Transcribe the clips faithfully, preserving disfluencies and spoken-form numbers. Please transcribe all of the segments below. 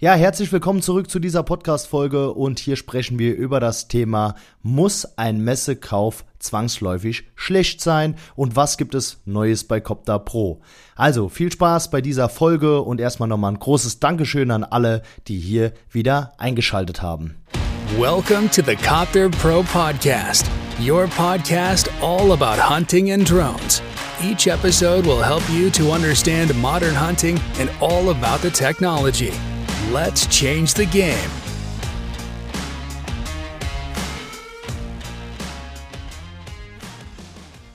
Ja, herzlich willkommen zurück zu dieser Podcast-Folge und hier sprechen wir über das Thema, muss ein Messekauf zwangsläufig schlecht sein und was gibt es Neues bei CopterPro? Also viel Spaß bei dieser Folge und erstmal nochmal ein großes Dankeschön an alle, die hier wieder eingeschaltet haben. Welcome to the CopterPro Podcast, your podcast all about hunting and drones. Each episode will help you to understand modern hunting and all about the technology. Let's change the game.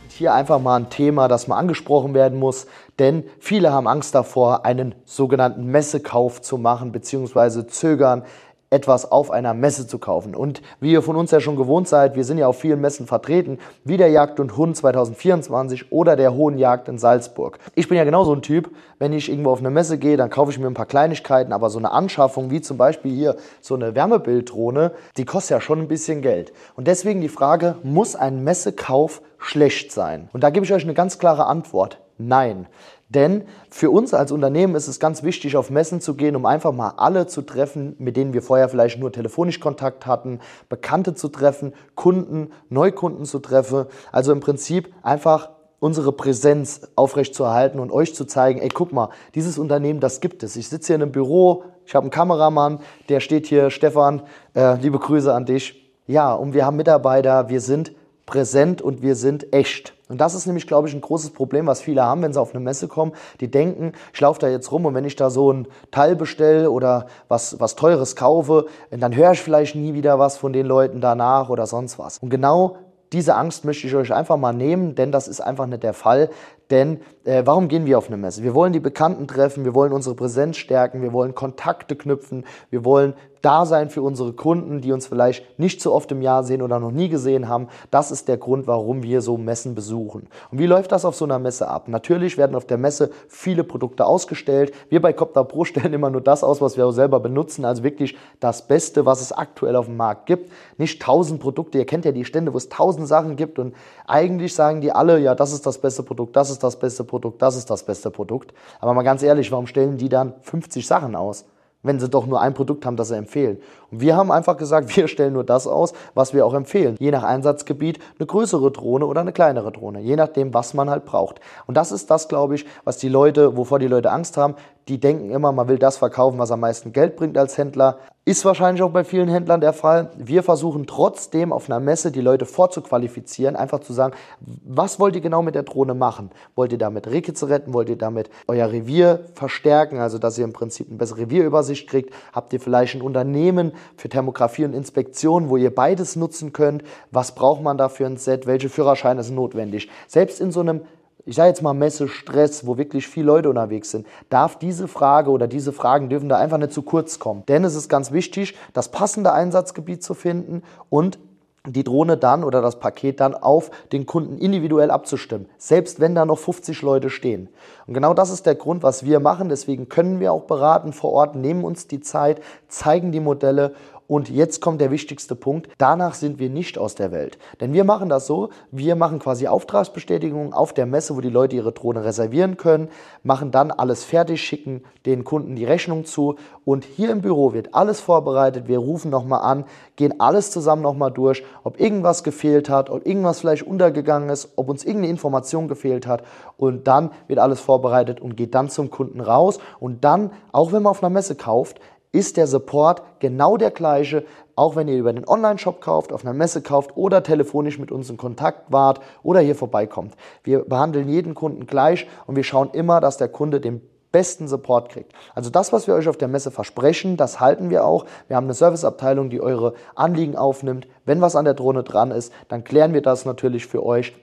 Hier einfach mal ein Thema, das mal angesprochen werden muss, denn viele haben Angst davor, einen sogenannten Messekauf zu machen bzw. zögern, etwas auf einer Messe zu kaufen. Und wie ihr von uns ja schon gewohnt seid, wir sind ja auf vielen Messen vertreten, wie der Jagd und Hund zwanzig vierundzwanzig oder der Hohen Jagd in Salzburg. Ich bin ja genau so ein Typ, wenn ich irgendwo auf eine Messe gehe, dann kaufe ich mir ein paar Kleinigkeiten, aber so eine Anschaffung wie zum Beispiel hier so eine Wärmebilddrohne, die kostet ja schon ein bisschen Geld. Und deswegen die Frage, muss ein Messekauf schlecht sein? Und da gebe ich euch eine ganz klare Antwort. Nein. Denn für uns als Unternehmen ist es ganz wichtig, auf Messen zu gehen, um einfach mal alle zu treffen, mit denen wir vorher vielleicht nur telefonisch Kontakt hatten, Bekannte zu treffen, Kunden, Neukunden zu treffen. Also im Prinzip einfach unsere Präsenz aufrechtzuerhalten und euch zu zeigen, ey, guck mal, dieses Unternehmen, das gibt es. Ich sitze hier in einem Büro, ich habe einen Kameramann, der steht hier, Stefan, äh, liebe Grüße an dich. Ja, und wir haben Mitarbeiter, wir sind präsent und wir sind echt. Und das ist nämlich, glaube ich, ein großes Problem, was viele haben, wenn sie auf eine Messe kommen. Die denken, ich laufe da jetzt rum und wenn ich da so ein Teil bestelle oder was, was Teures kaufe, dann höre ich vielleicht nie wieder was von den Leuten danach oder sonst was. Und genau diese Angst möchte ich euch einfach mal nehmen, denn das ist einfach nicht der Fall. Denn äh, warum gehen wir auf eine Messe? Wir wollen die Bekannten treffen, wir wollen unsere Präsenz stärken, wir wollen Kontakte knüpfen, wir wollen da sein für unsere Kunden, die uns vielleicht nicht so oft im Jahr sehen oder noch nie gesehen haben. Das ist der Grund, warum wir so Messen besuchen. Und wie läuft das auf so einer Messe ab? Natürlich werden auf der Messe viele Produkte ausgestellt. Wir bei CopterPro stellen immer nur das aus, was wir auch selber benutzen, also wirklich das Beste, was es aktuell auf dem Markt gibt. Nicht tausend Produkte, ihr kennt ja die Stände, wo es tausend Sachen gibt und eigentlich sagen die alle, ja, das ist das beste Produkt, das ist das beste Produkt, das ist das beste Produkt. Aber mal ganz ehrlich, warum stellen die dann fünfzig Sachen aus, wenn sie doch nur ein Produkt haben, das sie empfehlen? Und wir haben einfach gesagt, wir stellen nur das aus, was wir auch empfehlen. Je nach Einsatzgebiet eine größere Drohne oder eine kleinere Drohne, je nachdem, was man halt braucht. Und das ist das, glaube ich, was die Leute, wovor die Leute Angst haben. Die denken immer, man will das verkaufen, was am meisten Geld bringt als Händler. Ist wahrscheinlich auch bei vielen Händlern der Fall. Wir versuchen trotzdem auf einer Messe die Leute vorzuqualifizieren, einfach zu sagen, was wollt ihr genau mit der Drohne machen? Wollt ihr damit Rehkitze retten? Wollt ihr damit euer Revier verstärken, also dass ihr im Prinzip eine bessere Revierübersicht kriegt? Habt ihr vielleicht ein Unternehmen für Thermografie und Inspektion, wo ihr beides nutzen könnt? Was braucht man da für ein Set? Welche Führerscheine sind notwendig? Selbst in so einem, ich sage jetzt mal Messestress, wo wirklich viele Leute unterwegs sind, darf diese Frage oder diese Fragen dürfen da einfach nicht zu kurz kommen. Denn es ist ganz wichtig, das passende Einsatzgebiet zu finden und die Drohne dann oder das Paket dann auf den Kunden individuell abzustimmen, selbst wenn da noch fünfzig Leute stehen. Und genau das ist der Grund, was wir machen. Deswegen können wir auch beraten vor Ort, nehmen uns die Zeit, zeigen die Modelle. Und jetzt kommt der wichtigste Punkt, danach sind wir nicht aus der Welt. Denn wir machen das so, wir machen quasi Auftragsbestätigungen auf der Messe, wo die Leute ihre Drohne reservieren können, machen dann alles fertig, schicken den Kunden die Rechnung zu und hier im Büro wird alles vorbereitet, wir rufen nochmal an, gehen alles zusammen nochmal durch, ob irgendwas gefehlt hat, ob irgendwas vielleicht untergegangen ist, ob uns irgendeine Information gefehlt hat und dann wird alles vorbereitet und geht dann zum Kunden raus und dann, auch wenn man auf einer Messe kauft, ist der Support genau der gleiche, auch wenn ihr über den Online-Shop kauft, auf einer Messe kauft oder telefonisch mit uns in Kontakt wart oder hier vorbeikommt. Wir behandeln jeden Kunden gleich und wir schauen immer, dass der Kunde den besten Support kriegt. Also das, was wir euch auf der Messe versprechen, das halten wir auch. Wir haben eine Serviceabteilung, die eure Anliegen aufnimmt. Wenn was an der Drohne dran ist, dann klären wir das natürlich für euch.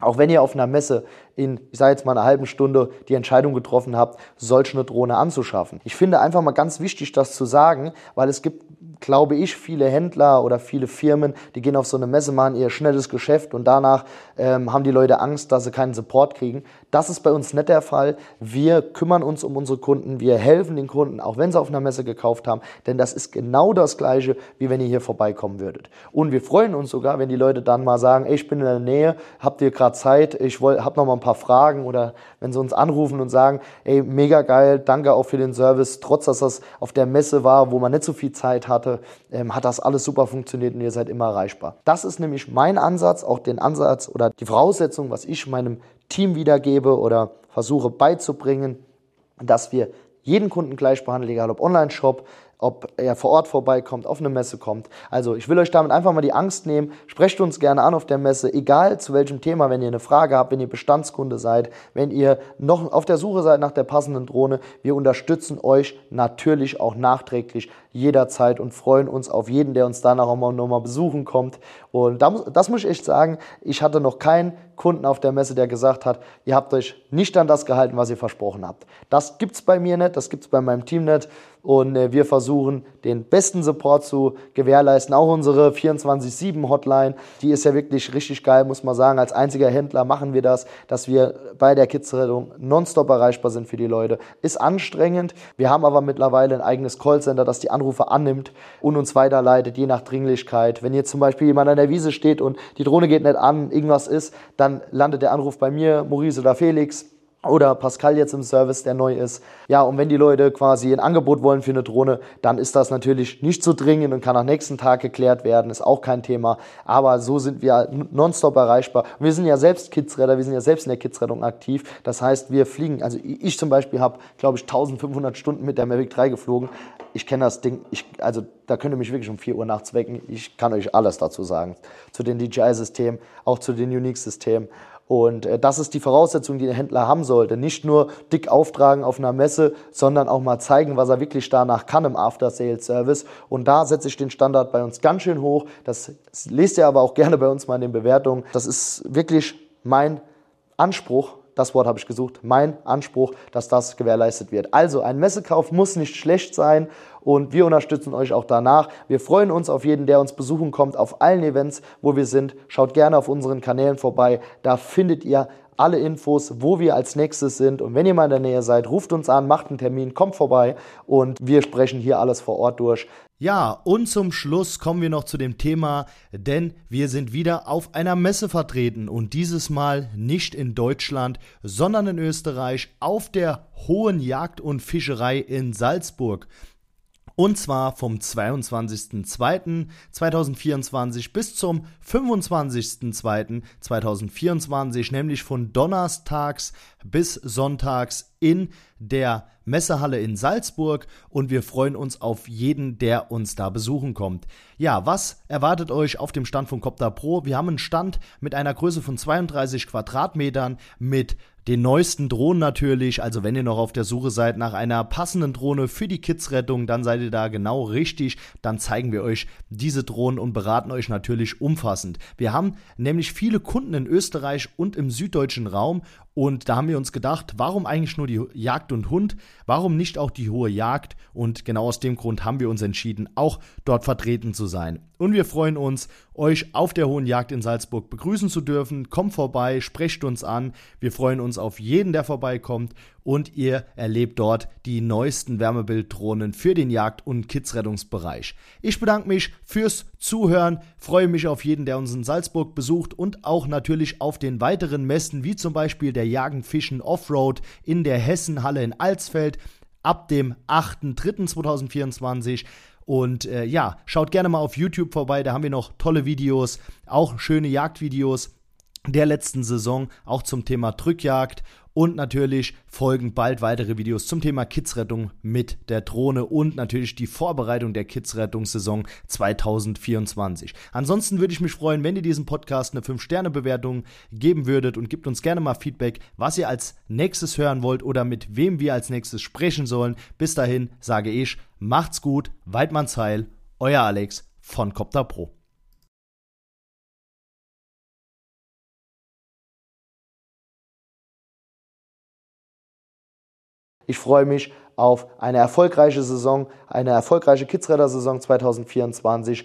Auch wenn ihr auf einer Messe in, ich sage jetzt mal, einer halben Stunde die Entscheidung getroffen habt, solch eine Drohne anzuschaffen. Ich finde einfach mal ganz wichtig, das zu sagen, weil es gibt, glaube ich, viele Händler oder viele Firmen, die gehen auf so eine Messe, machen ihr schnelles Geschäft und danach ähm, haben die Leute Angst, dass sie keinen Support kriegen. Das ist bei uns nicht der Fall. Wir kümmern uns um unsere Kunden, wir helfen den Kunden, auch wenn sie auf einer Messe gekauft haben, denn das ist genau das Gleiche, wie wenn ihr hier vorbeikommen würdet. Und wir freuen uns sogar, wenn die Leute dann mal sagen, ey, ich bin in der Nähe, habt ihr gerade Zeit, ich habe noch mal ein paar Fragen, oder wenn sie uns anrufen und sagen, ey, mega geil, danke auch für den Service, trotz dass das auf der Messe war, wo man nicht so viel Zeit hatte, ähm, hat das alles super funktioniert und ihr seid immer erreichbar. Das ist nämlich mein Ansatz, auch den Ansatz oder die Voraussetzung, was ich meinem Team wiedergebe oder versuche beizubringen, dass wir jeden Kunden gleich behandeln, egal ob Online-Shop, ob er vor Ort vorbeikommt, auf eine Messe kommt. Also ich will euch damit einfach mal die Angst nehmen. Sprecht uns gerne an auf der Messe, egal zu welchem Thema, wenn ihr eine Frage habt, wenn ihr Bestandskunde seid, wenn ihr noch auf der Suche seid nach der passenden Drohne. Wir unterstützen euch natürlich auch nachträglich jederzeit und freuen uns auf jeden, der uns danach auch mal nochmal besuchen kommt. Und das muss ich echt sagen, ich hatte noch keinen Kunden auf der Messe, der gesagt hat, ihr habt euch nicht an das gehalten, was ihr versprochen habt. Das gibt es bei mir nicht, das gibt es bei meinem Team nicht. Und wir versuchen, den besten Support zu gewährleisten. Auch unsere vierundzwanzig sieben Hotline, die ist ja wirklich richtig geil, muss man sagen. Als einziger Händler machen wir das, dass wir bei der Kitzrettung nonstop erreichbar sind für die Leute. Ist anstrengend. Wir haben aber mittlerweile ein eigenes Callcenter, das die Anrufe annimmt und uns weiterleitet, je nach Dringlichkeit. Wenn jetzt zum Beispiel jemand an der Wiese steht und die Drohne geht nicht an, irgendwas ist, dann landet der Anruf bei mir, Maurice oder Felix. Oder Pascal jetzt im Service, der neu ist. Ja, und wenn die Leute quasi ein Angebot wollen für eine Drohne, dann ist das natürlich nicht so dringend und kann am nächsten Tag geklärt werden, ist auch kein Thema. Aber so sind wir nonstop erreichbar. Und wir sind ja selbst Kitzretter, wir sind ja selbst in der Kitzrettung aktiv. Das heißt, wir fliegen, also ich zum Beispiel habe, glaube ich, eintausendfünfhundert Stunden mit der Mavic drei geflogen. Ich kenne das Ding, ich, also da könnt ihr mich wirklich um vier Uhr nachts wecken. Ich kann euch alles dazu sagen, zu den D J I-Systemen, auch zu den Unique-Systemen. Und das ist die Voraussetzung, die der Händler haben sollte. Nicht nur dick auftragen auf einer Messe, sondern auch mal zeigen, was er wirklich danach kann im After-Sales-Service. Und da setze ich den Standard bei uns ganz schön hoch. Das lest ihr aber auch gerne bei uns mal in den Bewertungen. Das ist wirklich mein Anspruch. Das Wort habe ich gesucht, mein Anspruch, dass das gewährleistet wird. Also ein Messekauf muss nicht schlecht sein und wir unterstützen euch auch danach. Wir freuen uns auf jeden, der uns besuchen kommt, auf allen Events, wo wir sind. Schaut gerne auf unseren Kanälen vorbei, da findet ihr alle Infos, wo wir als nächstes sind. Und wenn ihr mal in der Nähe seid, ruft uns an, macht einen Termin, kommt vorbei und wir sprechen hier alles vor Ort durch. Ja, und zum Schluss kommen wir noch zu dem Thema, denn wir sind wieder auf einer Messe vertreten und dieses Mal nicht in Deutschland, sondern in Österreich auf der Hohen Jagd und Fischerei in Salzburg. Und zwar vom zweiundzwanzigsten zweiten zweitausendvierundzwanzig bis zum fünfundzwanzigsten zweiten zweitausendvierundzwanzig, nämlich von donnerstags bis sonntags in der Messehalle in Salzburg, und wir freuen uns auf jeden, der uns da besuchen kommt. Ja, was erwartet euch auf dem Stand von CopterPro? Wir haben einen Stand mit einer Größe von zweiunddreißig Quadratmetern, mit den neuesten Drohnen natürlich. Also wenn ihr noch auf der Suche seid nach einer passenden Drohne für die Kitzrettung, dann seid ihr da genau richtig. Dann zeigen wir euch diese Drohnen und beraten euch natürlich umfassend. Wir haben nämlich viele Kunden in Österreich und im süddeutschen Raum, und da haben wir uns gedacht, warum eigentlich nur die Jagd und Hund? Warum nicht auch die Hohe Jagd? Und genau aus dem Grund haben wir uns entschieden, auch dort vertreten zu sein. Und wir freuen uns, euch auf der Hohen Jagd in Salzburg begrüßen zu dürfen. Kommt vorbei, sprecht uns an. Wir freuen uns auf jeden, der vorbeikommt. Und ihr erlebt dort die neuesten Wärmebilddrohnen für den Jagd- und Kitzrettungsbereich. Ich bedanke mich fürs Zuhören, freue mich auf jeden, der uns in Salzburg besucht, und auch natürlich auf den weiteren Messen, wie zum Beispiel der Jagen Fischen Offroad in der Hessenhalle in Alsfeld ab dem achten dritten zweitausendvierundzwanzig. Und äh, ja, schaut gerne mal auf YouTube vorbei, da haben wir noch tolle Videos, auch schöne Jagdvideos der letzten Saison, auch zum Thema Drückjagd. Und natürlich folgen bald weitere Videos zum Thema Kitzrettung mit der Drohne und natürlich die Vorbereitung der Kitzrettungssaison zweitausendvierundzwanzig. Ansonsten würde ich mich freuen, wenn ihr diesem Podcast eine fünf Sterne Bewertung geben würdet, und gebt uns gerne mal Feedback, was ihr als nächstes hören wollt oder mit wem wir als nächstes sprechen sollen. Bis dahin sage ich, macht's gut, Weidmanns Heil, euer Alex von CopterPro. Ich freue mich auf eine erfolgreiche Saison, eine erfolgreiche Kitzretter-Saison zweitausendvierundzwanzig